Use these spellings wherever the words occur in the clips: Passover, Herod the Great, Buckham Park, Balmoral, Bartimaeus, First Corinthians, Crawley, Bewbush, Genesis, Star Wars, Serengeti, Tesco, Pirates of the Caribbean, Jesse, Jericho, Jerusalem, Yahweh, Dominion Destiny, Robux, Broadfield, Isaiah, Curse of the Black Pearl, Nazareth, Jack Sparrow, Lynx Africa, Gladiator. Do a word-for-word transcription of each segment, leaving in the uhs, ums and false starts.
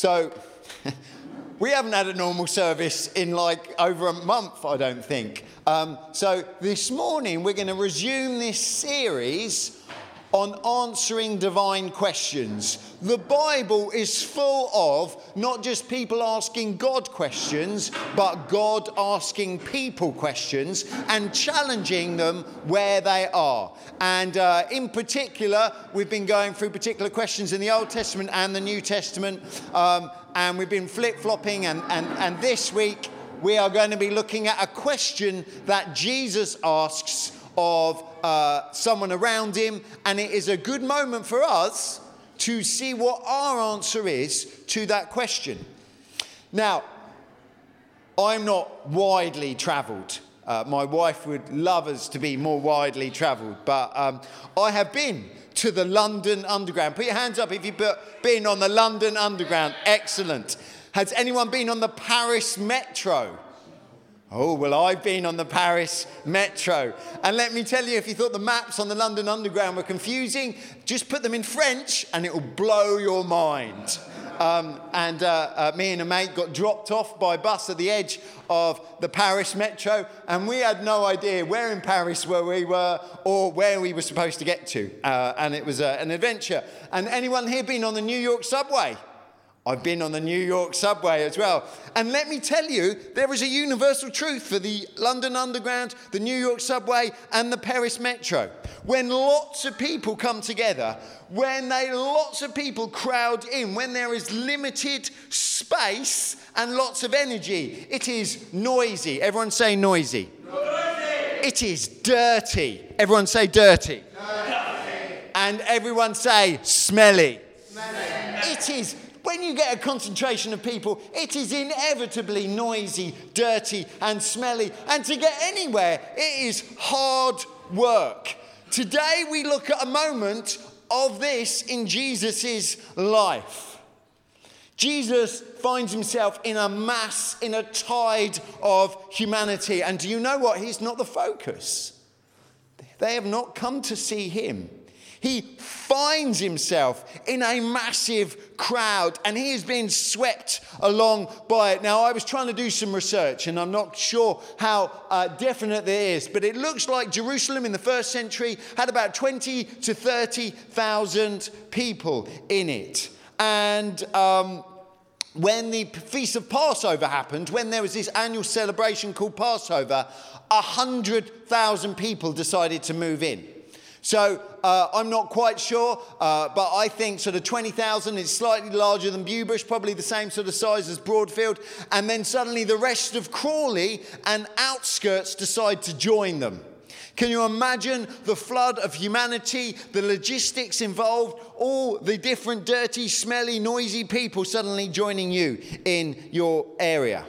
So we haven't had a normal service in like over a month, I don't think. Um, so this morning we're going to resume this series on answering divine questions. The Bible is full of not just people asking God questions, but God asking people questions and challenging them where they are. And uh, in particular, we've been going through particular questions in the Old Testament and the New Testament, um, and we've been flip-flopping, and, and, and this week we are going to be looking at a question that Jesus asks of uh, someone around him, and it is a good moment for us to see what our answer is to that question. Now, I'm not widely travelled. Uh, my wife would love us to be more widely travelled, but um, I have been to the London Underground. Put your hands up if you've been on the London Underground. Excellent. Has anyone been on the Paris Metro? Oh, well, I've been on the Paris Metro. And let me tell you, if you thought the maps on the London Underground were confusing, just put them in French and it will blow your mind. Um, and uh, uh, me and a mate got dropped off by bus at the edge of the Paris Metro, and we had no idea where in Paris where we were or where we were supposed to get to. Uh, and it was uh, an adventure. And anyone here been on the New York subway? I've been on the New York subway as well. And let me tell you, there is a universal truth for the London Underground, the New York subway, and the Paris Metro. When lots of people come together, when they, lots of people crowd in, when there is limited space and lots of energy, it is noisy. Everyone say noisy. Noisy. It is dirty. Everyone say dirty. Dirty. And everyone say smelly. Smelly. It is When you get a concentration of people, it is inevitably noisy, dirty, and smelly. And to get anywhere, it is hard work. Today, we look at a moment of this in Jesus' life. Jesus finds himself in a mass, in a tide of humanity. And do you know what? He's not the focus. They have not come to see him. He finds himself in a massive crowd and he has been swept along by it. Now, I was trying to do some research and I'm not sure how uh, definite it is, but it looks like Jerusalem in the first century had about twenty to thirty thousand people in it. And um, when the Feast of Passover happened, when there was this annual celebration called Passover, one hundred thousand people decided to move in. So uh, I'm not quite sure, uh, but I think sort of twenty thousand is slightly larger than Bewbush, probably the same sort of size as Broadfield. And then suddenly the rest of Crawley and outskirts decide to join them. Can you imagine the flood of humanity, the logistics involved, all the different dirty, smelly, noisy people suddenly joining you in your area?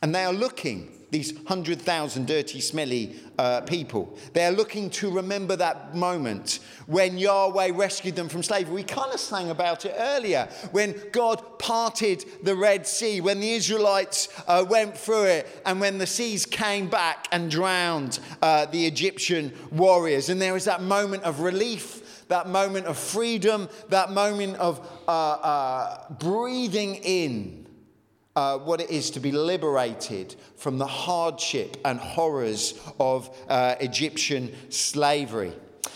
And they are looking, these one hundred thousand dirty, smelly uh, people. They're looking to remember that moment when Yahweh rescued them from slavery. We kind of sang about it earlier, when God parted the Red Sea, when the Israelites uh, went through it, and when the seas came back and drowned uh, the Egyptian warriors. And there was that moment of relief, that moment of freedom, that moment of uh, uh, breathing in Uh, what it is to be liberated from the hardship and horrors of uh, Egyptian slavery.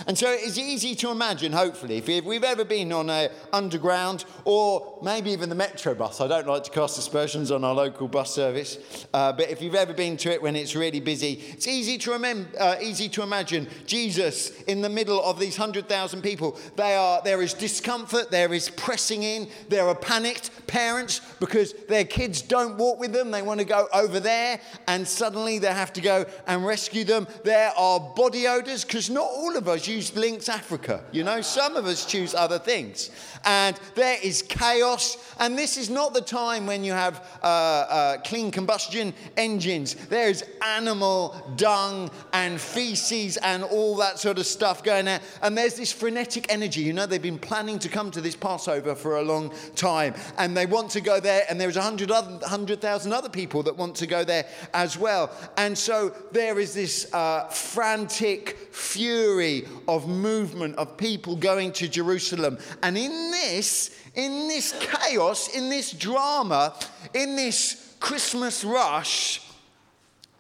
And so it is easy to imagine, hopefully, if we've ever been on an underground or maybe even the metro bus. I don't like to cast aspersions on our local bus service, uh, but if you've ever been to it when it's really busy, it's easy to remember, uh, easy to imagine Jesus in the middle of these one hundred thousand people. They are, there is discomfort, there is pressing in, there are panicked parents because their kids don't walk with them. They want to go over there and suddenly they have to go and rescue them. There are body odours because not all of us use Lynx Africa. You know, some of us choose other things. And there is chaos. And this is not the time when you have uh, uh, clean combustion engines. There is animal dung and feces and all that sort of stuff going out. And there's this frenetic energy. You know, they've been planning to come to this Passover for a long time. And they want to go there. And there's one hundred thousand other people that want to go there as well. And so there is this uh, frantic fury of movement of people going to Jerusalem. And in this in this chaos, in this drama, in this Christmas rush,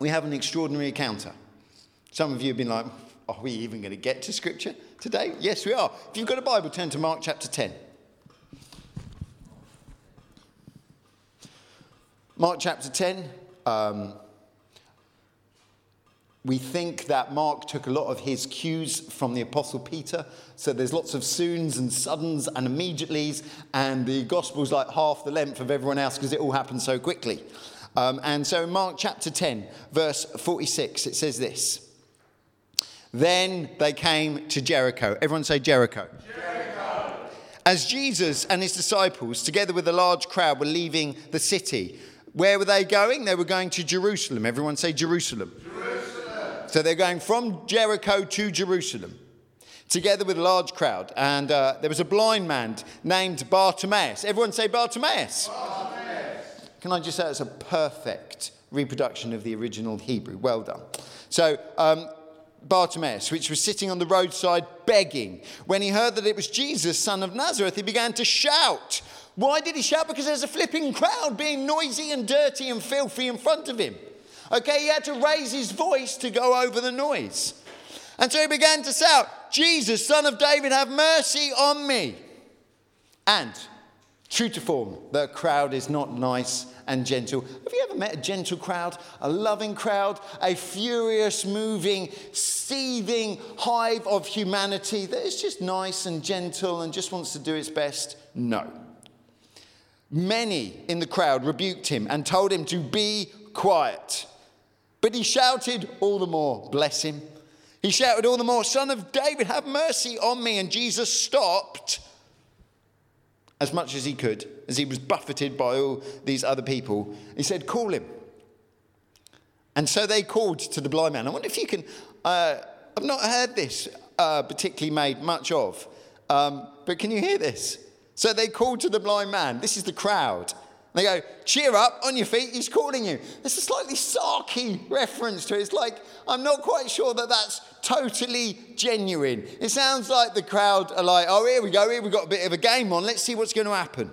we have an extraordinary encounter. Some of you have been like, are we even going to get to Scripture today? Yes, we are. If you've got a Bible, turn to Mark chapter ten. Mark chapter ten. Um, we think that Mark took a lot of his cues from the Apostle Peter. So there's lots of soons and suddens and immediatelys, and the Gospel's like half the length of everyone else because it all happened so quickly. Um, and so in Mark chapter ten, verse forty-six, it says this. Then they came to Jericho. Everyone say Jericho. Jericho. As Jesus and his disciples, together with a large crowd, were leaving the city, where were they going? They were going to Jerusalem. Everyone say Jerusalem. Jerusalem. So they're going from Jericho to Jerusalem, together with a large crowd. And uh, there was a blind man named Bartimaeus. Everyone say Bartimaeus. Bartimaeus. Can I just say it's a perfect reproduction of the original Hebrew? Well done. So... Um, Bartimaeus, which was sitting on the roadside begging. When he heard that it was Jesus, son of Nazareth, he began to shout. Why did he shout? Because there's a flipping crowd being noisy and dirty and filthy in front of him. Okay, he had to raise his voice to go over the noise. And so he began to shout, Jesus, son of David, have mercy on me. And, true to form, the crowd is not nice and gentle. Have you ever met a gentle crowd, a loving crowd, a furious, moving, seething hive of humanity that is just nice and gentle and just wants to do its best? No. Many in the crowd rebuked him and told him to be quiet. But he shouted all the more, bless him. He shouted all the more, Son of David, have mercy on me. And Jesus stopped as much as he could, as he was buffeted by all these other people. He said, call him. And so they called to the blind man. I wonder if you can, uh, I've not heard this uh, particularly made much of, um, but can you hear this? So they called to the blind man. This is the crowd. They go, cheer up, on your feet, he's calling you. It's a slightly sarky reference to it. It's like, I'm not quite sure that that's totally genuine. It sounds like the crowd are like, oh, here we go, here we've got a bit of a game on. Let's see what's going to happen.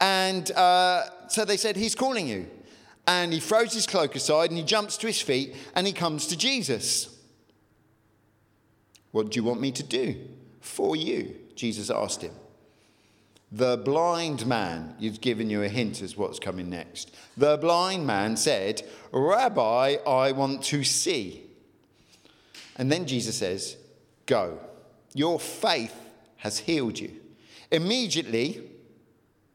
And uh, so they said, he's calling you. And he throws his cloak aside and he jumps to his feet and he comes to Jesus. What do you want me to do for you? Jesus asked him. The blind man, you've given you a hint as what's coming next. The blind man said, Rabbi, I want to see. And then Jesus says, go. Your faith has healed you. Immediately,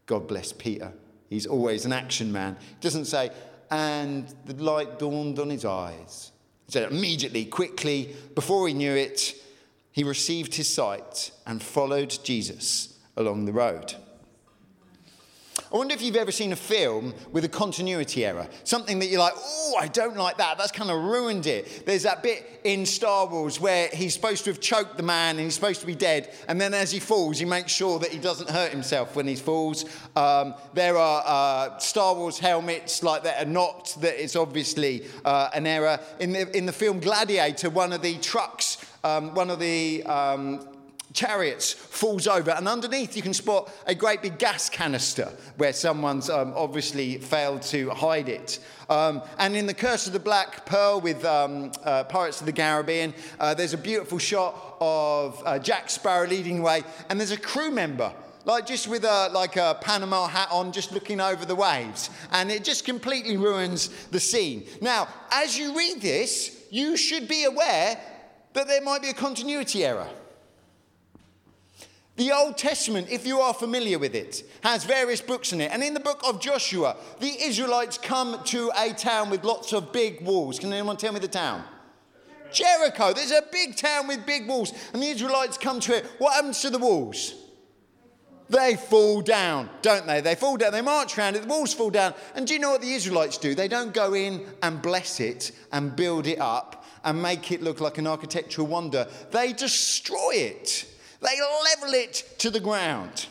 God bless Peter. He's always an action man. He doesn't say, and the light dawned on his eyes. He said, immediately, quickly, before he knew it, he received his sight and followed Jesus along the road. I wonder if you've ever seen a film with a continuity error. Something that you're like, oh, I don't like that. That's kind of ruined it. There's that bit in Star Wars where he's supposed to have choked the man and he's supposed to be dead. And then as he falls, he makes sure that he doesn't hurt himself when he falls. Um, there are uh, Star Wars helmets like that are knocked. That it's obviously uh, an error. In the in the film Gladiator, one of the trucks, um, one of the... Um, chariots falls over, and underneath you can spot a great big gas canister where someone's um, obviously failed to hide it. Um, and in the Curse of the Black Pearl with um, uh, Pirates of the Caribbean, uh, there's a beautiful shot of uh, Jack Sparrow leading the way, and there's a crew member, like just with a like a Panama hat on, just looking over the waves, and it just completely ruins the scene. Now, as you read this, you should be aware that there might be a continuity error. The Old Testament, if you are familiar with it, has various books in it. And in the book of Joshua, the Israelites come to a town with lots of big walls. Can anyone tell me the town? Jericho. Jericho. There's a big town with big walls. And the Israelites come to it. What happens to the walls? They fall down, don't they? They fall down. They march around it. The walls fall down. And do you know what the Israelites do? They don't go in and bless it and build it up and make it look like an architectural wonder. They destroy it. They level it to the ground.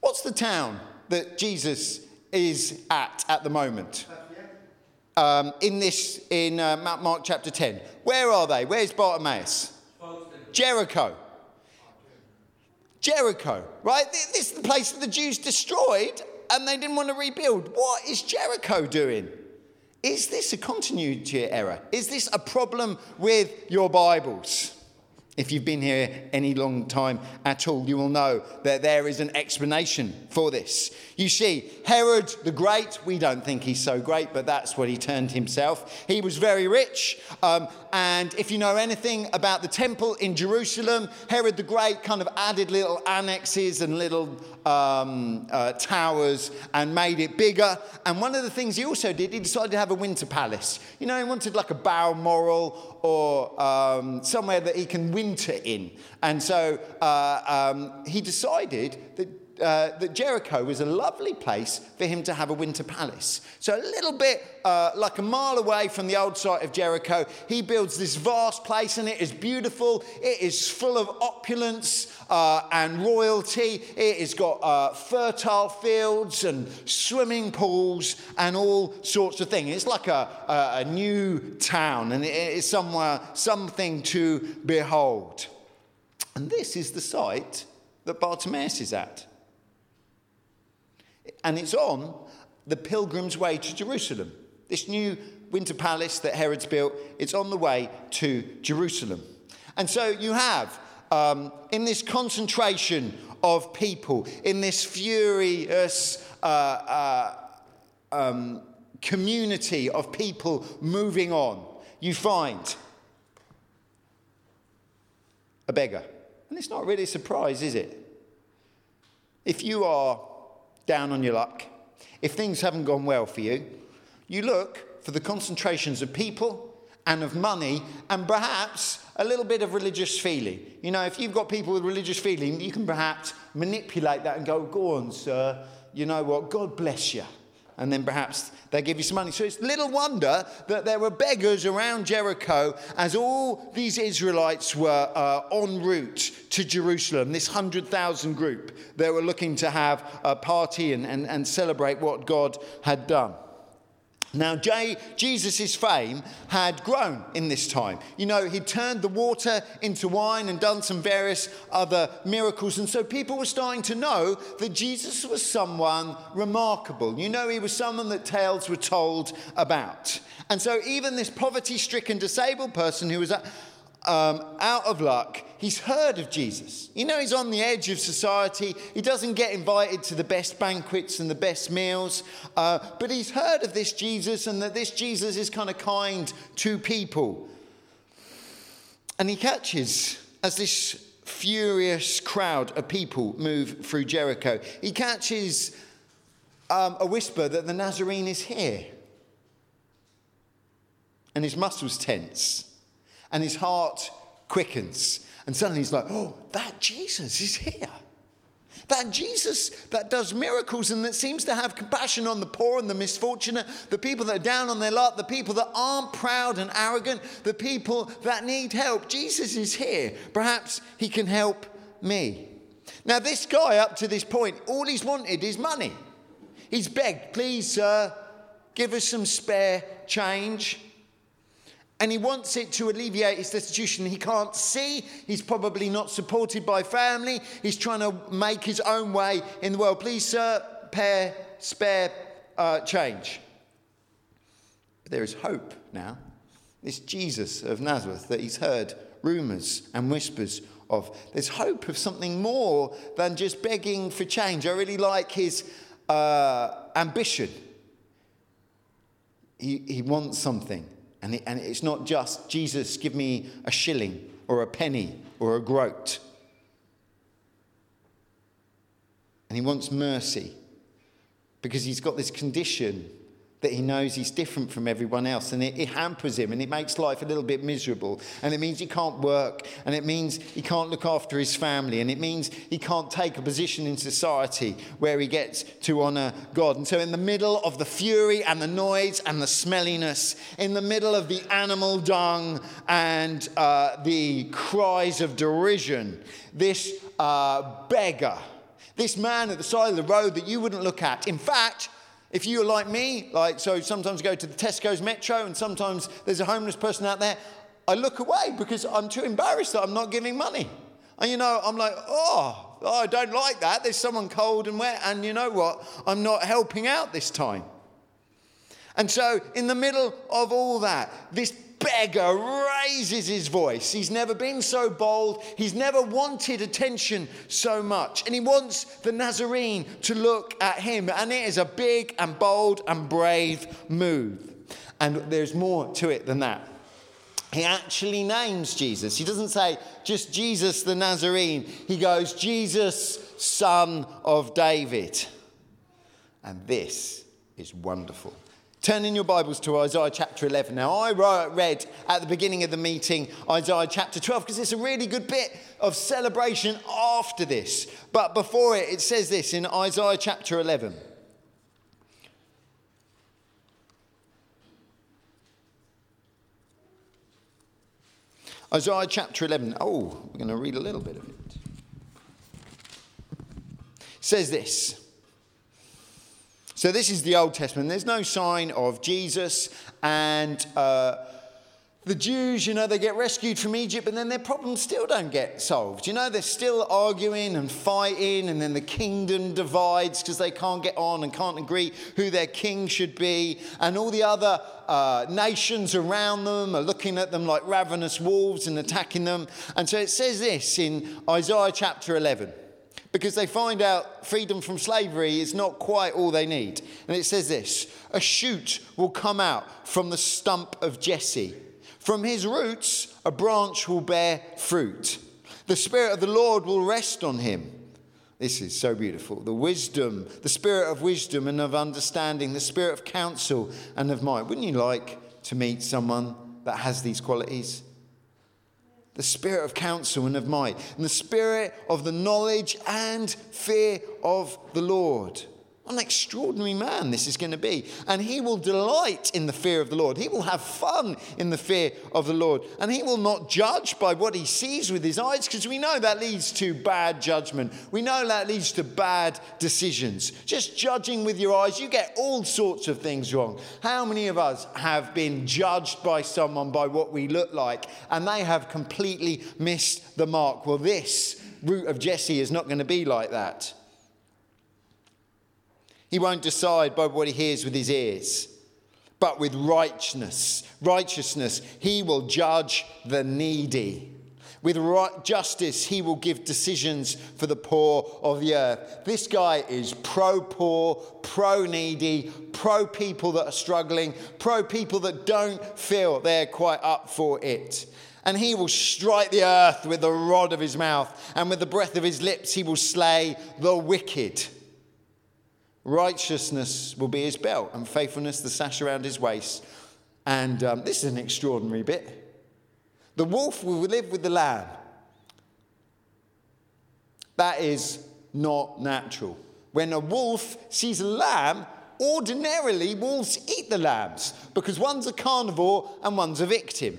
What's the town that Jesus is at at the moment? Um, in this, in uh, Mark chapter ten. Where are they? Where's Bartimaeus? Jericho. Jericho, right? This is the place that the Jews destroyed and they didn't want to rebuild. What is Jericho doing? Is this a continuity error? Is this a problem with your Bibles? If you've been here any long time at all, you will know that there is an explanation for this. You see, Herod the Great, we don't think he's so great, but that's what he turned himself. He was very rich. Um, and if you know anything about the temple in Jerusalem, Herod the Great kind of added little annexes and little um, uh, towers and made it bigger. And one of the things he also did, he decided to have a winter palace. You know, he wanted like a Balmoral or um, somewhere that he can winter in. And so uh, um, he decided that, uh, that Jericho was a lovely place for him to have a winter palace. So a little bit uh, like a mile away from the old site of Jericho, he builds this vast place, and it is beautiful. It is full of opulence uh, and royalty. It has got uh, fertile fields and swimming pools and all sorts of things. It's like a, a, a new town, and it is somewhere, something to behold. And this is the site that Bartimaeus is at. And it's on the pilgrim's way to Jerusalem. This new winter palace that Herod's built, it's on the way to Jerusalem. And so you have, um, in this concentration of people, in this furious uh, uh, um, community of people moving on, you find a beggar. And it's not really a surprise, is it? If you are down on your luck, if things haven't gone well for you, you look for the concentrations of people and of money and perhaps a little bit of religious feeling. You know, if you've got people with religious feeling, you can perhaps manipulate that and go, go on, sir, you know what, God bless you. And then perhaps they give you some money. So it's little wonder that there were beggars around Jericho as all these Israelites were uh, en route to Jerusalem, this one hundred thousand group that were looking to have a party and, and, and celebrate what God had done. Now, J- Jesus' fame had grown in this time. You know, he turned the water into wine and done some various other miracles. And so people were starting to know that Jesus was someone remarkable. You know, he was someone that tales were told about. And so even this poverty-stricken, disabled person who was um, out of luck, he's heard of Jesus. You know, he's on the edge of society. He doesn't get invited to the best banquets and the best meals. Uh, but he's heard of this Jesus, and that this Jesus is kind of kind to people. And he catches, as this furious crowd of people move through Jericho, he catches um, a whisper that the Nazarene is here. And his muscles tense. And his heart quickens. And suddenly he's like, oh, that Jesus is here. That Jesus that does miracles and that seems to have compassion on the poor and the misfortunate, the people that are down on their luck, the people that aren't proud and arrogant, the people that need help. Jesus is here. Perhaps he can help me. Now, this guy up to this point, all he's wanted is money. He's begged, please, sir, give us some spare change. And he wants it to alleviate his destitution. He can't see. He's probably not supported by family. He's trying to make his own way in the world. Please, sir, pair, spare uh, change. But there is hope now. This Jesus of Nazareth that he's heard rumours and whispers of. There's hope of something more than just begging for change. I really like his uh, ambition. He, he wants something. And, it, and it's not just, Jesus, give me a shilling or a penny or a groat. And he wants mercy because he's got this condition that he knows he's different from everyone else, and it, it hampers him, and it makes life a little bit miserable, and it means he can't work, and it means he can't look after his family, and it means he can't take a position in society where he gets to honour God. And so in the middle of the fury and the noise and the smelliness, in the middle of the animal dung and uh, the cries of derision, this uh, beggar, this man at the side of the road that you wouldn't look at, in fact, if you're like me, like so sometimes I go to the Tesco's Metro and sometimes there's a homeless person out there, I look away because I'm too embarrassed that I'm not giving money. And, you know, I'm like, oh, Oh, I don't like that. There's someone cold and wet. And you know what? I'm not helping out this time. And so in the middle of all that, this beggar raises his voice. He's never been so bold. He's never wanted attention so much. And he wants the Nazarene to look at him. And it is a big and bold and brave move. And there's more to it than that. He actually names Jesus. He doesn't say just Jesus the Nazarene. He goes, Jesus, Son of David. And this is wonderful. Turn in your Bibles to Isaiah chapter eleven. Now, I read at the beginning of the meeting Isaiah chapter twelve because it's a really good bit of celebration after this. But before it, it says this in Isaiah chapter eleven. Isaiah chapter eleven. Oh, we're going to read a little bit of it. It says this. So this is the Old Testament. There's no sign of Jesus. And uh, the Jews, you know, they get rescued from Egypt, and then their problems still don't get solved. You know, they're still arguing and fighting, and then the kingdom divides because they can't get on and can't agree who their king should be. And all the other uh, nations around them are looking at them like ravenous wolves and attacking them. And so it says this in Isaiah chapter eleven. Because they find out freedom from slavery is not quite all they need. And it says this, a shoot will come out from the stump of Jesse. From his roots, a branch will bear fruit. The Spirit of the Lord will rest on him. This is so beautiful. The wisdom, the Spirit of wisdom and of understanding, the Spirit of counsel and of might. Wouldn't you like to meet someone that has these qualities? The Spirit of counsel and of might, and the Spirit of the knowledge and fear of the Lord. What an extraordinary man this is going to be. And he will delight in the fear of the Lord. He will have fun in the fear of the Lord. And he will not judge by what he sees with his eyes, because we know that leads to bad judgment. We know that leads to bad decisions. Just judging with your eyes, you get all sorts of things wrong. How many of us have been judged by someone by what we look like, and they have completely missed the mark? Well, this root of Jesse is not going to be like that. He won't decide by what he hears with his ears, but with righteousness, righteousness, he will judge the needy. With right justice, he will give decisions for the poor of the earth. This guy is pro-poor, pro-needy, pro-people that are struggling, pro-people that don't feel they're quite up for it. And he will strike the earth with the rod of his mouth, and with the breath of his lips, he will slay the wicked. Righteousness will be his belt, and faithfulness the sash around his waist. And um, this is an extraordinary bit. The wolf will live with the lamb. That is not natural. When a wolf sees a lamb, ordinarily wolves eat the lambs because one's a carnivore and one's a victim.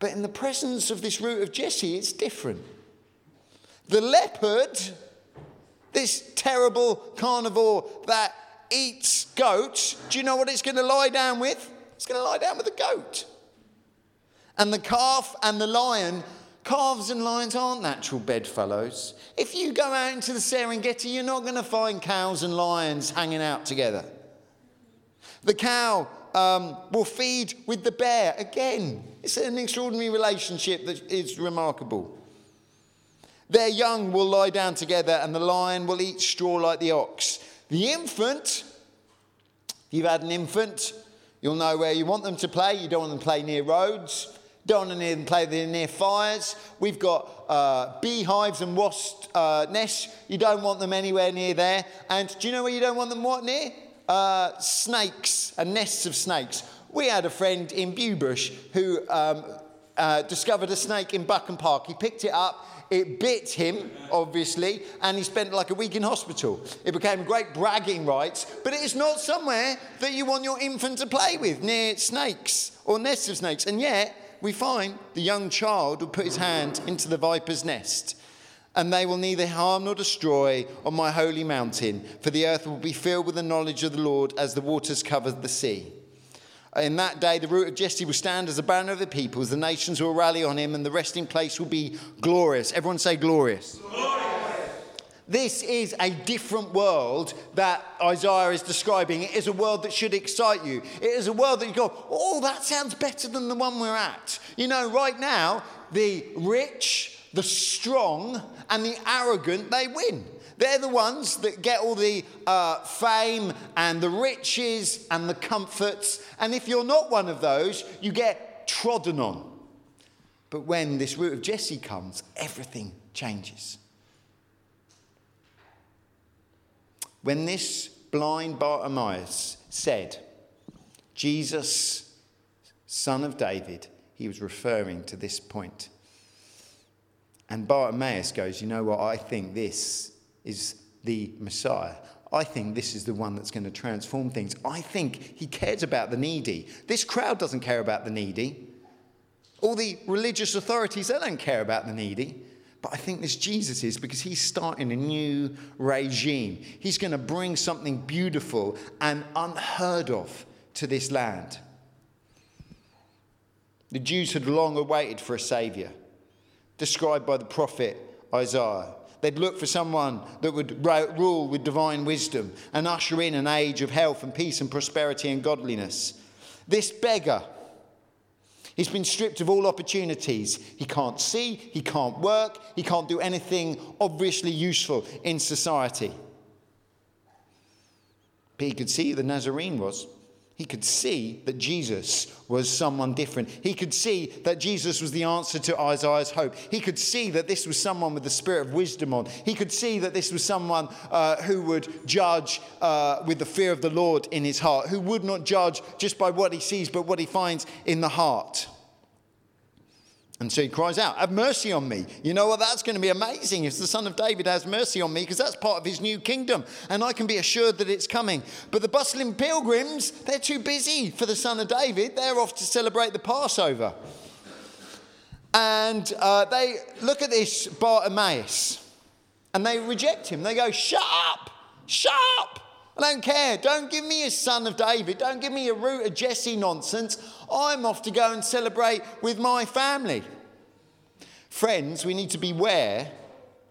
But in the presence of this root of Jesse, it's different. The leopard, this terrible carnivore that eats goats, do you know what it's going to lie down with? It's going to lie down with a goat. And the calf and the lion, calves and lions aren't natural bedfellows. If you go out into the Serengeti, you're not going to find cows and lions hanging out together. The cow um, will feed with the bear. Again, it's an extraordinary relationship that is remarkable. Their young will lie down together, and the lion will eat straw like the ox. The infant, if you've had an infant, you'll know where you want them to play. You don't want them to play near roads. Don't want them to play near fires. We've got uh, beehives and wasp uh, nests. You don't want them anywhere near there. And do you know where you don't want them what near? Uh, snakes and nests of snakes. We had a friend in Bewbush who um, uh, discovered a snake in Buckham Park. He picked it up. It bit him, obviously, and he spent like a week in hospital. It became great bragging rights, but it is not somewhere that you want your infant to play with, near snakes or nests of snakes. And yet, we find the young child will put his hand into the viper's nest, and they will neither harm nor destroy on my holy mountain, for the earth will be filled with the knowledge of the Lord as the waters cover the sea. In that day, the root of Jesse will stand as a banner of the peoples. The nations will rally on him, and the resting place will be glorious. Everyone say glorious. Glorious. This is a different world that Isaiah is describing. It is a world that should excite you. It is a world that you go, oh, that sounds better than the one we're at. You know, right now, the rich, the strong, and the arrogant, they win. They're the ones that get all the uh, fame and the riches and the comforts. And if you're not one of those, you get trodden on. But when this root of Jesse comes, everything changes. When this blind Bartimaeus said, Jesus, son of David, he was referring to this point. And Bartimaeus goes, you know what, I think this is the Messiah. I think this is the one that's going to transform things. I think he cares about the needy. This crowd doesn't care about the needy. All the religious authorities, they don't care about the needy. But I think this Jesus is, because he's starting a new regime. He's going to bring something beautiful and unheard of to this land. The Jews had long awaited for a saviour, described by the prophet Isaiah. They'd look for someone that would rule with divine wisdom and usher in an age of health and peace and prosperity and godliness. This beggar, he's been stripped of all opportunities. He can't see, he can't work, he can't do anything obviously useful in society. But he could see who the Nazarene was. He could see that Jesus was someone different. He could see that Jesus was the answer to Isaiah's hope. He could see that this was someone with the spirit of wisdom on. He could see that this was someone uh, who would judge uh, with the fear of the Lord in his heart, who would not judge just by what he sees, but what he finds in the heart. And so he cries out, have mercy on me. You know what, that's going to be amazing if the Son of David has mercy on me, because that's part of his new kingdom, and I can be assured that it's coming. But the bustling pilgrims, they're too busy for the Son of David. They're off to celebrate the Passover. And uh, they look at this Bartimaeus, and they reject him. They go, shut up, shut up. I don't care. Don't give me a son of David. Don't give me a root of Jesse nonsense. I'm off to go and celebrate with my family. Friends, we need to beware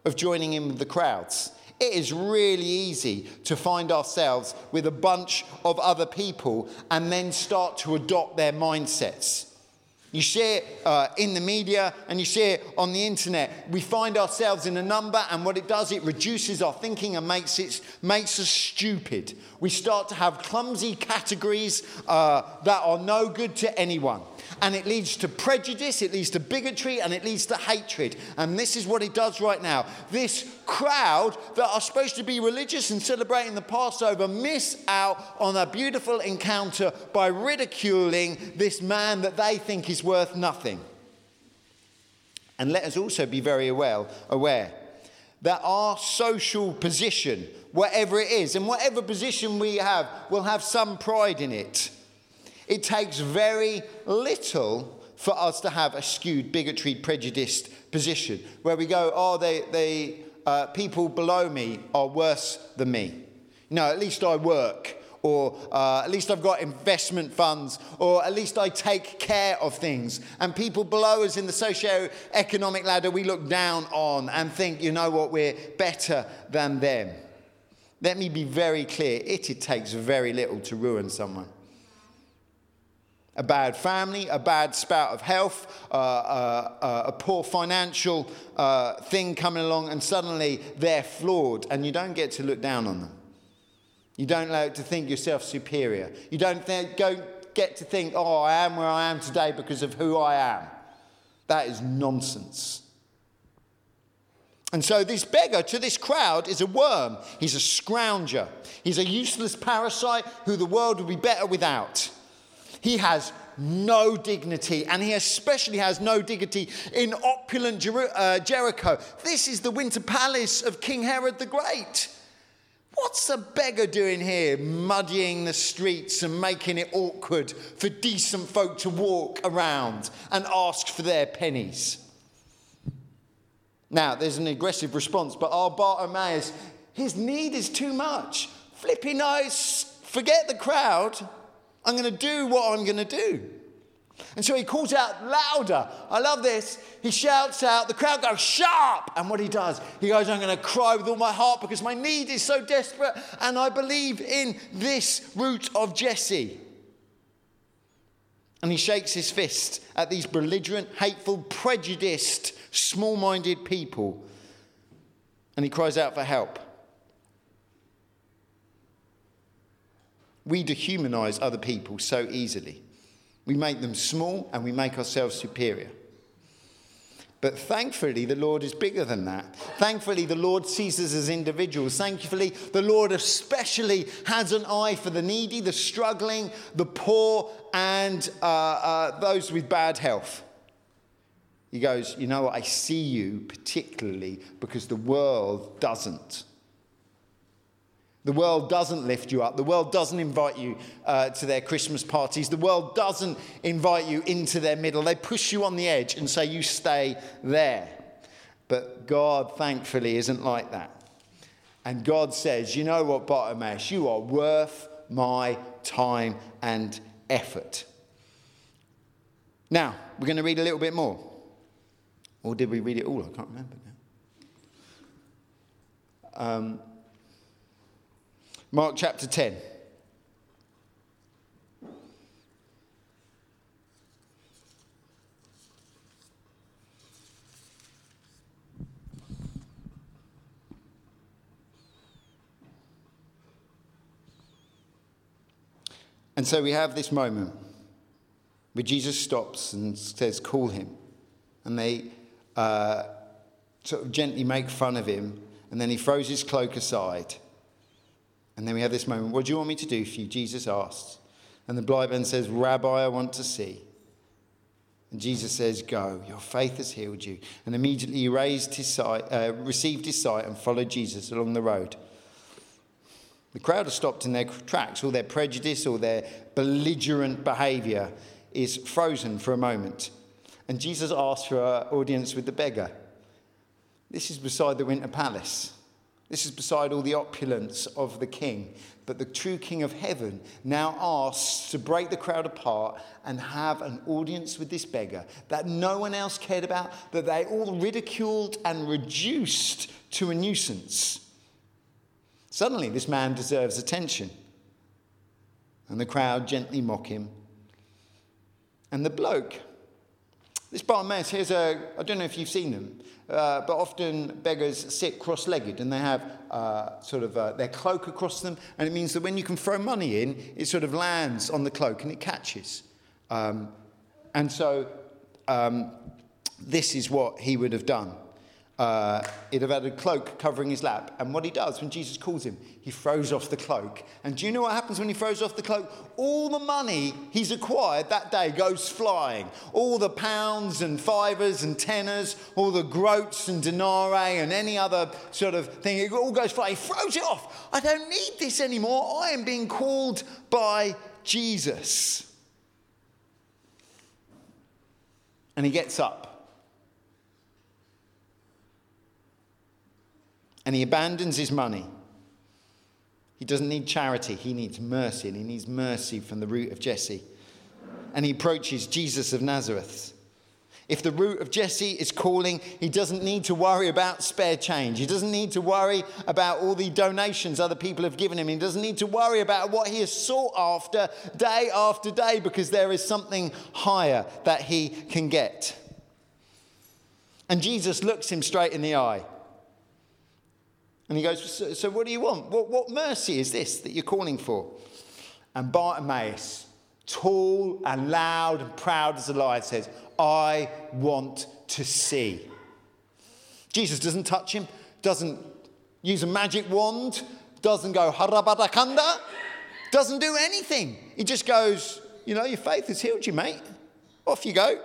of joining in with the crowds. It is really easy to find ourselves with a bunch of other people and then start to adopt their mindsets. You see it uh, in the media and you see it on the internet. We find ourselves in a number, and what it does, it reduces our thinking and makes it makes us stupid. We start to have clumsy categories uh, that are no good to anyone. And it leads to prejudice, it leads to bigotry, and it leads to hatred. And this is what it does right now. This crowd that are supposed to be religious and celebrating the Passover miss out on a beautiful encounter by ridiculing this man that they think is worth nothing. And let us also be very well aware that our social position, whatever it is, and whatever position we have, will have some pride in it. It takes very little for us to have a skewed, bigotry, prejudiced position where we go, oh, they, they uh, people below me are worse than me. No, at least I work. Or uh, at least I've got investment funds, or at least I take care of things. And people below us in the socio-economic ladder, we look down on and think, you know what, we're better than them. Let me be very clear, it, it takes very little to ruin someone. A bad family, a bad spout of health, uh, uh, uh, a poor financial uh, thing coming along, and suddenly they're flawed, and you don't get to look down on them. You don't like to think yourself superior. You don't th- go, get to think, oh, I am where I am today because of who I am. That is nonsense. And so this beggar to this crowd is a worm. He's a scrounger. He's a useless parasite who the world would be better without. He has no dignity, and he especially has no dignity in opulent Jer- uh, Jericho. This is the winter palace of King Herod the Great. What's a beggar doing here, muddying the streets and making it awkward for decent folk to walk around and ask for their pennies? Now, there's an aggressive response, but our Bartimaeus, his need is too much. Flipping eyes, forget the crowd. I'm going to do what I'm going to do. And so he calls out louder. I love this. He shouts out. The crowd goes, sharp. And what he does, he goes, I'm going to cry with all my heart because my need is so desperate. And I believe in this root of Jesse. And he shakes his fist at these belligerent, hateful, prejudiced, small-minded people. And he cries out for help. We dehumanize other people so easily. We make them small and we make ourselves superior. But thankfully, the Lord is bigger than that. Thankfully, the Lord sees us as individuals. Thankfully, the Lord especially has an eye for the needy, the struggling, the poor, and uh, uh, those with bad health. He goes, you know what, I see you particularly because the world doesn't. The world doesn't lift you up. The world doesn't invite you uh, to their Christmas parties. The world doesn't invite you into their middle. They push you on the edge and say, you stay there. But God, thankfully, isn't like that. And God says, you know what, Bartimaeus, you are worth my time and effort. Now, we're going to read a little bit more. Or did we read it all? I can't remember now. Um... Mark chapter ten. And so we have this moment where Jesus stops and says, call him. And they uh, sort of gently make fun of him. And then he throws his cloak aside. And then we have this moment, what do you want me to do for you? Jesus asks. And the blind man says, Rabbi, I want to see. And Jesus says, go, your faith has healed you. And immediately he raised his sight, uh, received his sight and followed Jesus along the road. The crowd are stopped in their tracks. All their prejudice, all their belligerent behaviour is frozen for a moment. And Jesus asks for an audience with the beggar. This is beside the Winter Palace. This is beside all the opulence of the king. But the true king of heaven now asks to break the crowd apart and have an audience with this beggar that no one else cared about, that they all ridiculed and reduced to a nuisance. Suddenly, this man deserves attention. And the crowd gently mock him. And the bloke, this Bartimaeus, here's a, I don't know if you've seen them, uh, but often beggars sit cross-legged and they have uh, sort of uh, their cloak across them. And it means that when you can throw money in, it sort of lands on the cloak and it catches. Um, and so um, this is what he would have done. Uh, he'd have had a cloak covering his lap. And what he does when Jesus calls him, he throws off the cloak. And do you know what happens when he throws off the cloak? All the money he's acquired that day goes flying. All the pounds and fivers and tenors, all the groats and denarii and any other sort of thing, it all goes flying. He throws it off. I don't need this anymore. I am being called by Jesus. And he gets up. And he abandons his money. He doesn't need charity. He needs mercy. And he needs mercy from the root of Jesse. And he approaches Jesus of Nazareth. If the root of Jesse is calling, he doesn't need to worry about spare change. He doesn't need to worry about all the donations other people have given him. He doesn't need to worry about what he has sought after day after day, because there is something higher that he can get. And Jesus looks him straight in the eye. And he goes, so, so what do you want? What, what mercy is this that you're calling for? And Bartimaeus, tall and loud and proud as a lion, says, I want to see. Jesus doesn't touch him, doesn't use a magic wand, doesn't go harabadakanda, doesn't do anything. He just goes, you know, your faith has healed you, mate. Off you go.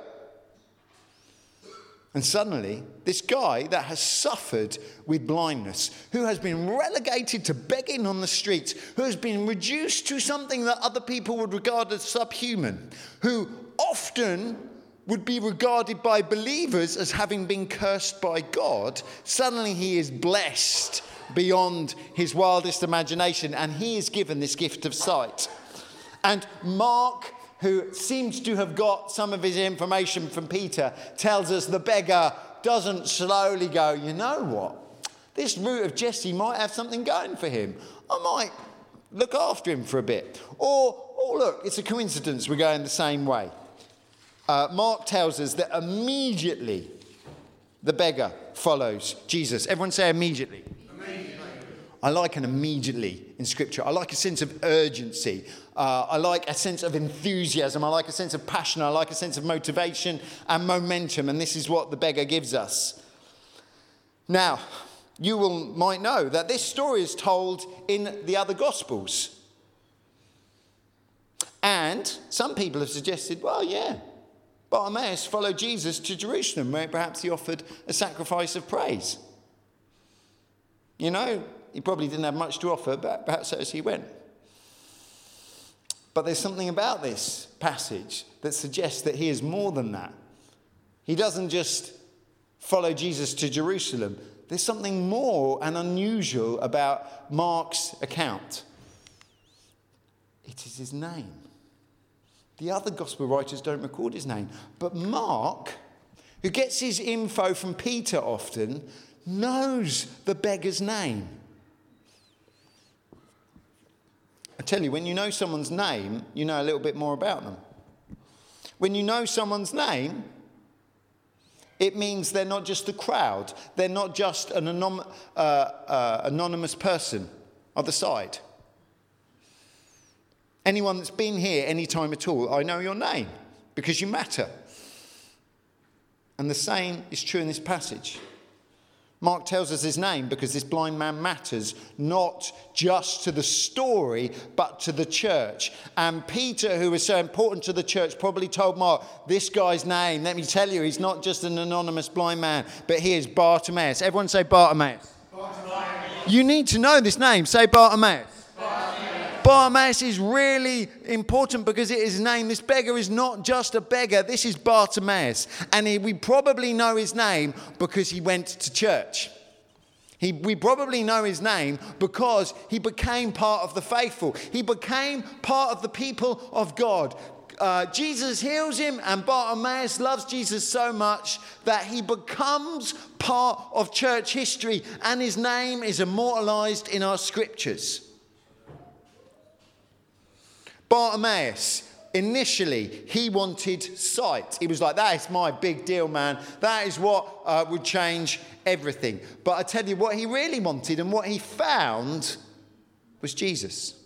And suddenly, this guy that has suffered with blindness, who has been relegated to begging on the streets, who has been reduced to something that other people would regard as subhuman, who often would be regarded by believers as having been cursed by God, suddenly he is blessed beyond his wildest imagination, and he is given this gift of sight. And Mark who seems to have got some of his information from Peter, tells us the beggar doesn't slowly go, you know what? This root of Jesse might have something going for him. I might look after him for a bit. Or, oh, look, it's a coincidence we're going the same way. Uh, Mark tells us that immediately the beggar follows Jesus. Everyone say immediately. Immediately. I like an immediately in Scripture. I like a sense of urgency. Uh, I like a sense of enthusiasm. I like a sense of passion. I like a sense of motivation and momentum. And this is what the beggar gives us. Now, you will might know that this story is told in the other Gospels. And some people have suggested, well, yeah, Bartimaeus followed Jesus to Jerusalem, where perhaps he offered a sacrifice of praise. You know, he probably didn't have much to offer, but perhaps as he went. But there's something about this passage that suggests that he is more than that. He doesn't just follow Jesus to Jerusalem. There's something more and unusual about Mark's account. It is his name. The other gospel writers don't record his name. But Mark, who gets his info from Peter often, knows the beggar's name. I tell you, when you know someone's name, you know a little bit more about them. When you know someone's name, it means they're not just the crowd. They're not just an anom- uh, uh, anonymous person on the side. Anyone that's been here any time at all, I know your name because you matter. And the same is true in this passage. Mark tells us his name because this blind man matters, not just to the story, but to the church. And Peter, who was so important to the church, probably told Mark, this guy's name, let me tell you, he's not just an anonymous blind man, but he is Bartimaeus. Everyone say Bartimaeus. Bartimaeus. You need to know this name. Say Bartimaeus. Bartimaeus. Bartimaeus is really important because it is his name. This beggar is not just a beggar. This is Bartimaeus. And he, we probably know his name because he went to church. He, we probably know his name because he became part of the faithful. He became part of the people of God. Uh, Jesus heals him, and Bartimaeus loves Jesus so much that he becomes part of church history, and his name is immortalized in our scriptures. Bartimaeus, initially, he wanted sight. He was like, that is my big deal, man. That is what uh, would change everything. But I tell you what he really wanted and what he found was Jesus.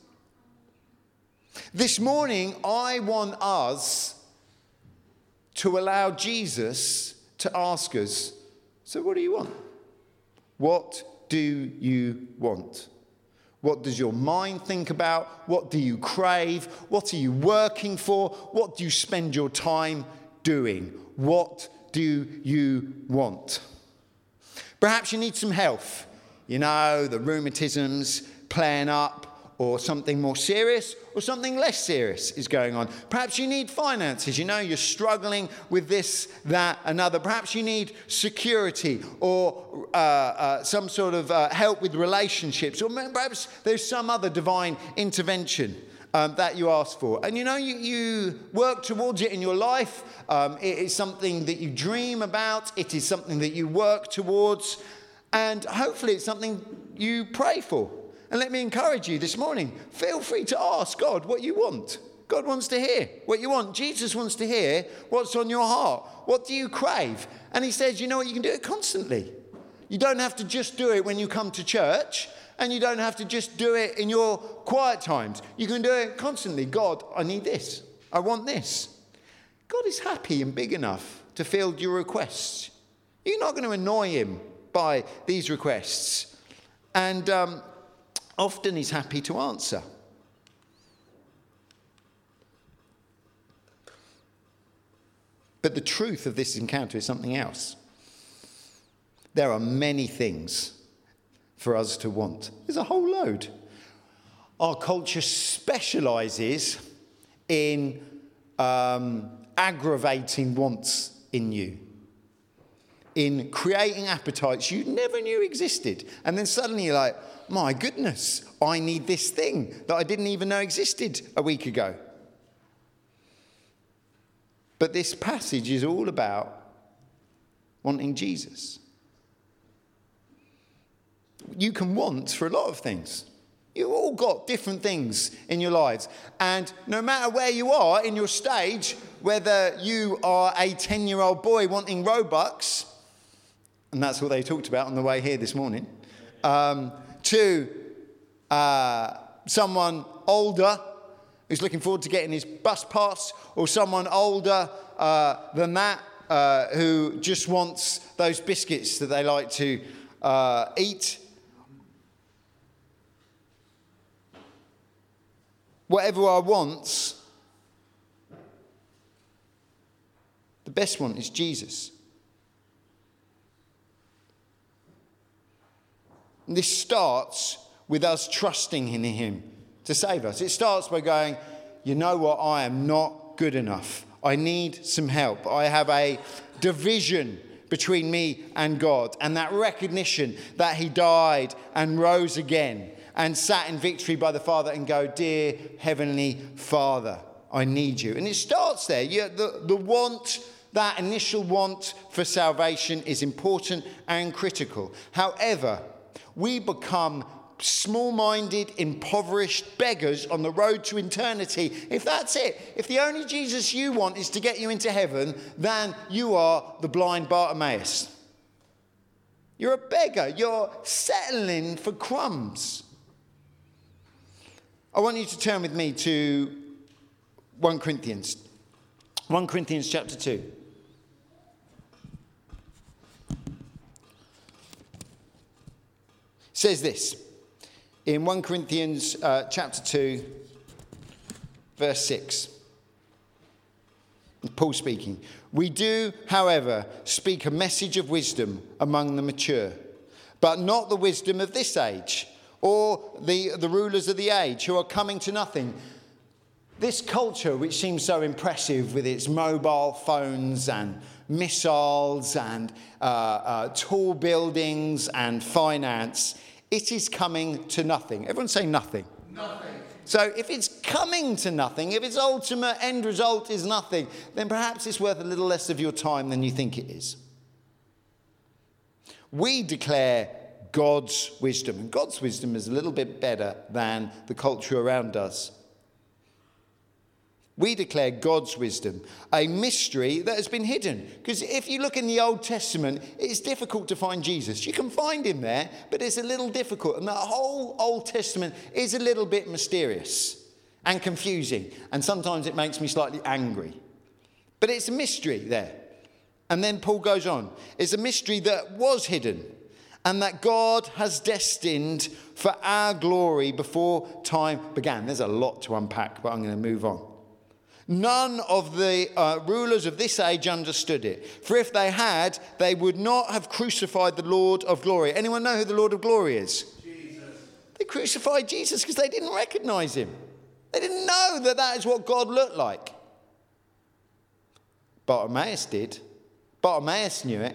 This morning, I want us to allow Jesus to ask us, so what do you want? What do you want? What does your mind think about? What do you crave? What are you working for? What do you spend your time doing? What do you want? Perhaps you need some health. You know, the rheumatism's playing up, or something more serious, or something less serious is going on. Perhaps you need finances. You know, you're struggling with this, that, another. Perhaps you need security or uh, uh, some sort of uh, help with relationships. Or perhaps there's some other divine intervention um, that you ask for. And you know, you, you work towards it in your life. Um, it is something that you dream about. It is something that you work towards. And hopefully it's something you pray for. And let me encourage you this morning, feel free to ask God what you want. God wants to hear what you want. Jesus wants to hear what's on your heart. What do you crave? And he says, you know what, you can do it constantly. You don't have to just do it when you come to church, and you don't have to just do it in your quiet times. You can do it constantly. God, I need this. I want this. God is happy and big enough to field your requests. You're not going to annoy him by these requests. And um often he's happy to answer. But the truth of this encounter is something else. There are many things for us to want. There's a whole load. Our culture specialises in um, aggravating wants in you, in creating appetites you never knew existed. And then suddenly you're like, my goodness, I need this thing that I didn't even know existed a week ago. But this passage is all about wanting Jesus. You can want for a lot of things. You've all got different things in your lives. And no matter where you are in your stage, whether you are a ten-year-old boy wanting Robux, and that's what they talked about on the way here this morning, um, to uh, someone older who's looking forward to getting his bus pass, or someone older uh, than that uh, who just wants those biscuits that they like to uh, eat. Whatever our wants, the best one is Jesus. And this starts with us trusting in him to save us. It starts by going, you know what, I am not good enough. I need some help. I have a division between me and God. And that recognition that he died and rose again and sat in victory by the Father, and go, dear Heavenly Father, I need you. And it starts there. You, the, the want, that initial want for salvation is important and critical. However, we become small-minded, impoverished beggars on the road to eternity. If that's it, if the only Jesus you want is to get you into heaven, then you are the blind Bartimaeus. You're a beggar. You're settling for crumbs. I want you to turn with me to First Corinthians. First Corinthians chapter two. It says this in First Corinthians uh, chapter two, verse six. Paul speaking. We do, however, speak a message of wisdom among the mature, but not the wisdom of this age, or the, the rulers of the age who are coming to nothing. This culture, which seems so impressive with its mobile phones and missiles and uh, uh, tall buildings and finance, it is coming to nothing. Everyone say nothing. Nothing. So if it's coming to nothing, if its ultimate end result is nothing, then perhaps it's worth a little less of your time than you think it is. We declare God's wisdom, and God's wisdom is a little bit better than the culture around us. We declare God's wisdom, a mystery that has been hidden. Because if you look in the Old Testament, it's difficult to find Jesus. You can find him there, but it's a little difficult. And the whole Old Testament is a little bit mysterious and confusing. And sometimes it makes me slightly angry. But it's a mystery there. And then Paul goes on. It's a mystery that was hidden, and that God has destined for our glory before time began. There's a lot to unpack, but I'm going to move on. None of the uh, rulers of this age understood it. For if they had, they would not have crucified the Lord of glory. Anyone know who the Lord of glory is? Jesus. They crucified Jesus because they didn't recognize him. They didn't know that that is what God looked like. Bartimaeus did. Bartimaeus knew it.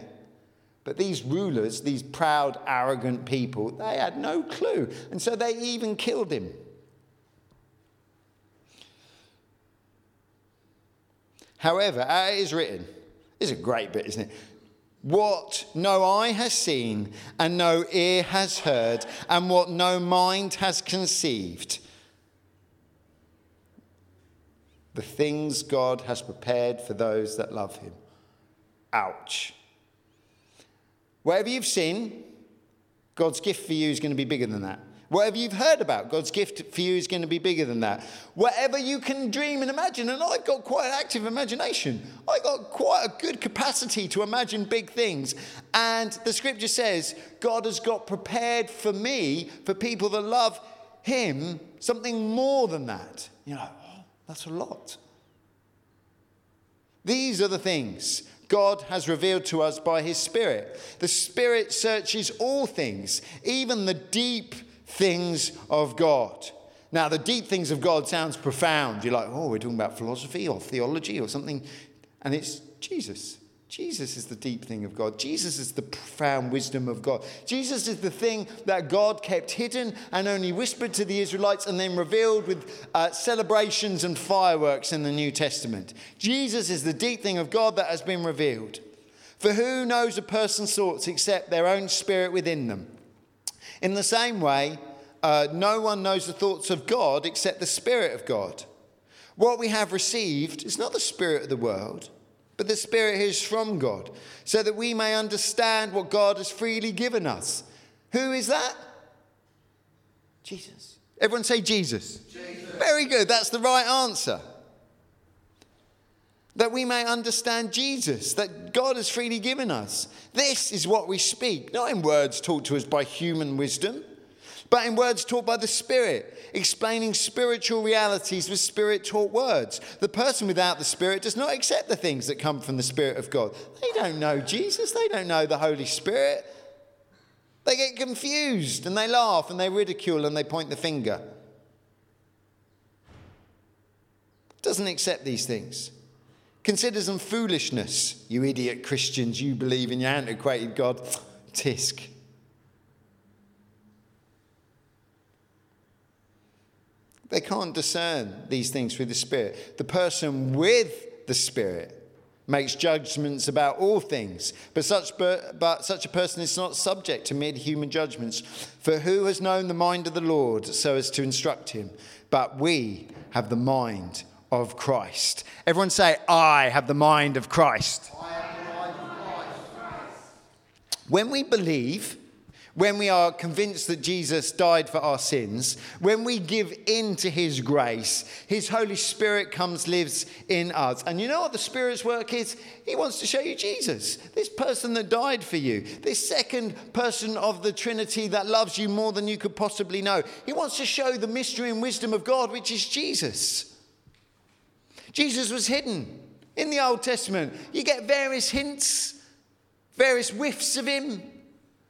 But these rulers, these proud, arrogant people, they had no clue. And so they even killed him. However, as it is written, it's a great bit, isn't it? What no eye has seen and no ear has heard, and what no mind has conceived, the things God has prepared for those that love him. Ouch. Whatever you've seen, God's gift for you is going to be bigger than that. Whatever you've heard about, God's gift for you is going to be bigger than that. Whatever you can dream and imagine, and I've got quite an active imagination. I've got quite a good capacity to imagine big things. And the scripture says, God has got prepared for me, for people that love him, something more than that. You're like, oh, that's a lot. These are the things God has revealed to us by his Spirit. The Spirit searches all things, even the deep things of God. Now, the deep things of God sounds profound. You're like, oh, we're talking about philosophy or theology or something. And it's Jesus. Jesus is the deep thing of God. Jesus is the profound wisdom of God. Jesus is the thing that God kept hidden and only whispered to the Israelites and then revealed with uh, celebrations and fireworks in the New Testament. Jesus is the deep thing of God that has been revealed. For who knows a person's thoughts except their own spirit within them? In the same way, uh, no one knows the thoughts of God except the Spirit of God. What we have received is not the spirit of the world, but the Spirit is from God, so that we may understand what God has freely given us. Who is that? Jesus. Everyone say Jesus. Jesus. Very good. That's the right answer. That we may understand Jesus, that God has freely given us. This is what we speak, not in words taught to us by human wisdom, but in words taught by the Spirit, explaining spiritual realities with Spirit-taught words. The person without the Spirit does not accept the things that come from the Spirit of God. They don't know Jesus. They don't know the Holy Spirit. They get confused and they laugh and they ridicule and they point the finger. Doesn't accept these things. Considers them foolishness. You idiot Christians, you believe in your antiquated God. Tisk. They can't discern these things through the Spirit. The person with the Spirit makes judgments about all things, but such, but such a person is not subject to mere human judgments. For who has known the mind of the Lord so as to instruct him? But we have the mind of Christ. Everyone say, I have the mind of Christ. I have the mind of Christ. When we believe, when we are convinced that Jesus died for our sins, when we give in to his grace, his Holy Spirit comes, lives in us. And you know what the Spirit's work is? He wants to show you Jesus, this person that died for you, this second person of the Trinity that loves you more than you could possibly know. He wants to show the mystery and wisdom of God, which is Jesus. Jesus was hidden in the Old Testament. You get various hints, various whiffs of him.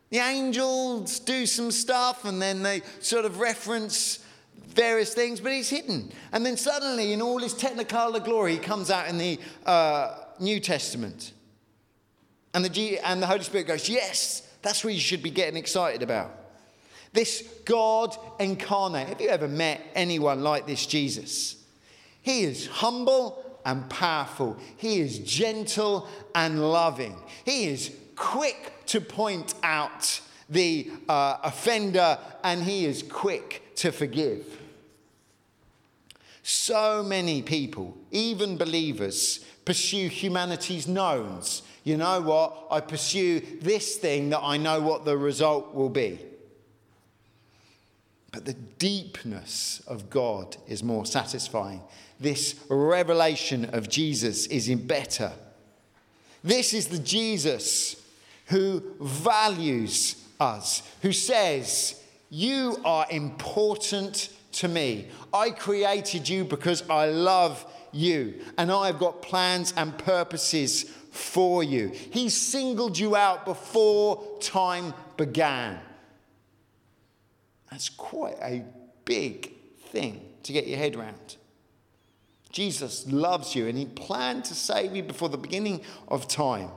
The angels do some stuff and then they sort of reference various things, but he's hidden. And then suddenly, in all his technicolor glory, he comes out in the uh, New Testament. And the, G- and the Holy Spirit goes, yes, that's what you should be getting excited about. This God incarnate. Have you ever met anyone like this Jesus? He is humble and powerful. He is gentle and loving. He is quick to point out the uh, offender, and he is quick to forgive. So many people, even believers, pursue humanity's knowns. You know what? I pursue this thing that I know what the result will be. But the deepness of God is more satisfying. This revelation of Jesus is better. This is the Jesus who values us, who says, you are important to me. I created you because I love you, and I've got plans and purposes for you. He singled you out before time began. That's quite a big thing to get your head around. Jesus loves you, and he planned to save you before the beginning of time.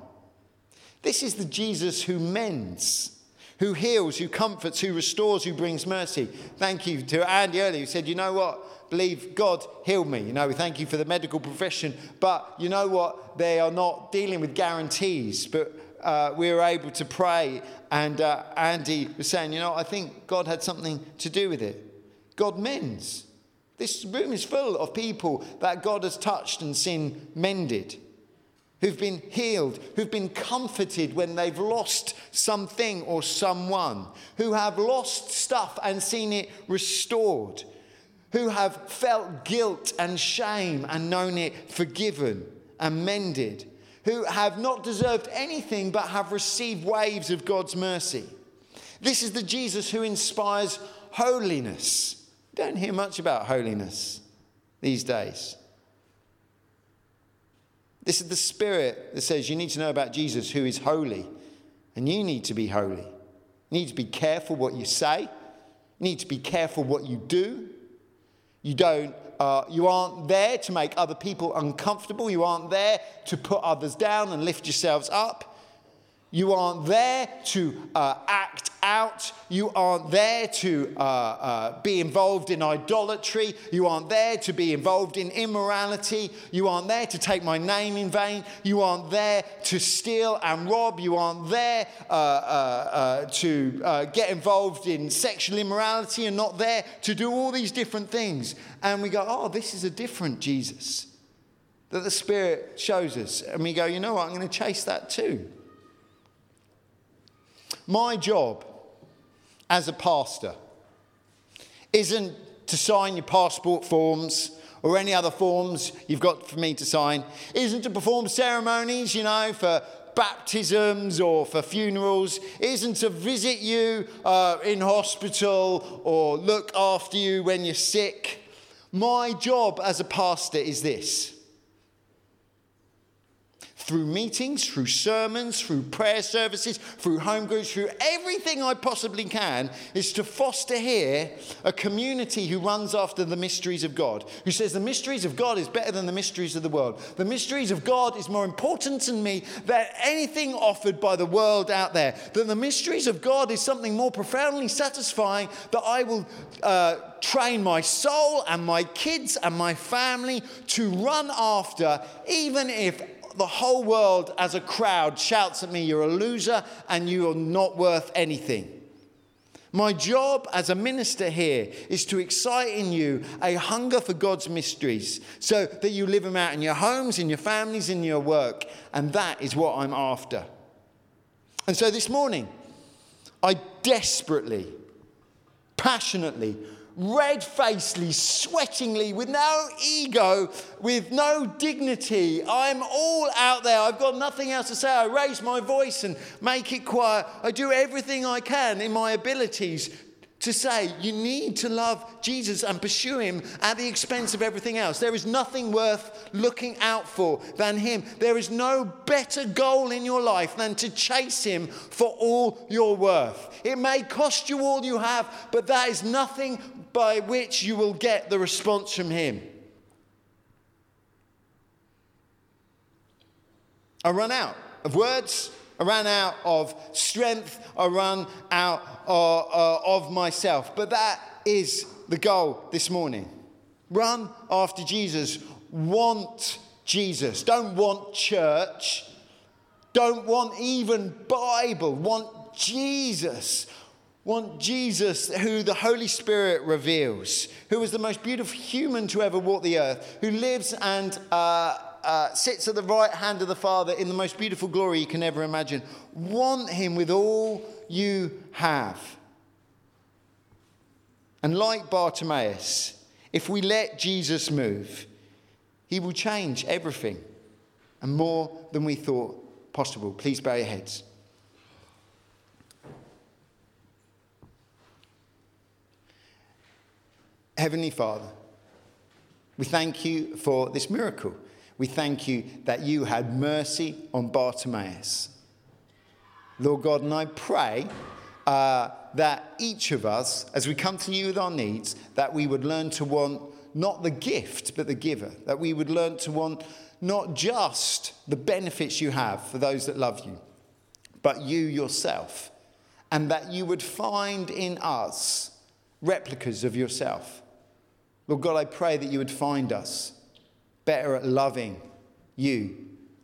This is the Jesus who mends, who heals, who comforts, who restores, who brings mercy. Thank you to Andy earlier who said, you know what, believe God healed me. You know, we thank you for the medical profession, but you know what, they are not dealing with guarantees, but uh, we were able to pray, and uh, Andy was saying, you know, I think God had something to do with it. God mends. This room is full of people that God has touched and seen mended, who've been healed, who've been comforted when they've lost something or someone, who have lost stuff and seen it restored, who have felt guilt and shame and known it forgiven and mended, who have not deserved anything but have received waves of God's mercy. This is the Jesus who inspires holiness. You don't hear much about holiness these days. This is the Spirit that says you need to know about Jesus who is holy, and you need to be holy. You need to be careful what you say. You need to be careful what you do. You don't, uh, you aren't there to make other people uncomfortable. You aren't there to put others down and lift yourselves up. You aren't there to uh, act out. You aren't there to uh, uh, be involved in idolatry. You aren't there to be involved in immorality. You aren't there to take my name in vain. You aren't there to steal and rob. You aren't there uh, uh, uh, to uh, get involved in sexual immorality. You're not there to do all these different things. And we go, oh, this is a different Jesus that the Spirit shows us. And we go, you know what, I'm going to chase that too. My job as a pastor isn't to sign your passport forms or any other forms you've got for me to sign. It isn't to perform ceremonies, you know, for baptisms or for funerals. It isn't to visit you uh, in hospital or look after you when you're sick. My job as a pastor is this. Through meetings, through sermons, through prayer services, through home groups, through everything I possibly can, is to foster here a community who runs after the mysteries of God, who says the mysteries of God is better than the mysteries of the world. The mysteries of God is more important to me than anything offered by the world out there. That the mysteries of God is something more profoundly satisfying that I will uh, train my soul and my kids and my family to run after, even if the whole world as a crowd shouts at me, you're a loser and you are not worth anything. My job as a minister here is to excite in you a hunger for God's mysteries so that you live them out in your homes, in your families, in your work. And that is what I'm after. And so this morning, I desperately, passionately, red-facedly, sweatingly, with no ego, with no dignity. I'm all out there. I've got nothing else to say. I raise my voice and make it quiet. I do everything I can in my abilities to say, you need to love Jesus and pursue him at the expense of everything else. There is nothing worth looking out for than him. There is no better goal in your life than to chase him for all your worth. It may cost you all you have, but that is nothing by which you will get the response from him. I run out of words. I ran out of strength. I ran out uh, uh, of myself. But that is the goal this morning. Run after Jesus. Want Jesus. Don't want church. Don't want even Bible. Want Jesus. Want Jesus, who the Holy Spirit reveals, who is the most beautiful human to ever walk the earth, who lives and uh, Uh, sits at the right hand of the Father in the most beautiful glory you can ever imagine. Want him with all you have. And like Bartimaeus, if we let Jesus move, he will change everything and more than we thought possible. Please bow your heads. Heavenly Father, we thank you for this miracle. We thank you that you had mercy on Bartimaeus. Lord God, and I pray uh, that each of us, as we come to you with our needs, that we would learn to want not the gift, but the giver. That we would learn to want not just the benefits you have for those that love you, but you yourself. And that you would find in us replicas of yourself. Lord God, I pray that you would find us better at loving you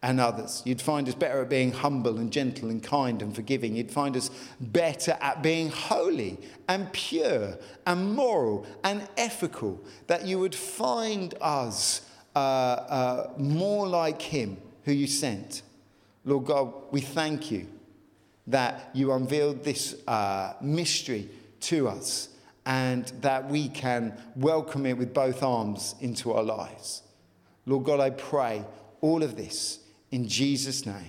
and others. You'd find us better at being humble and gentle and kind and forgiving. You'd find us better at being holy and pure and moral and ethical. That you would find us uh, uh, more like him who you sent. Lord God, we thank you that you unveiled this uh, mystery to us and that we can welcome it with both arms into our lives. Lord God, I pray all of this in Jesus' name.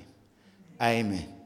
Amen. Amen.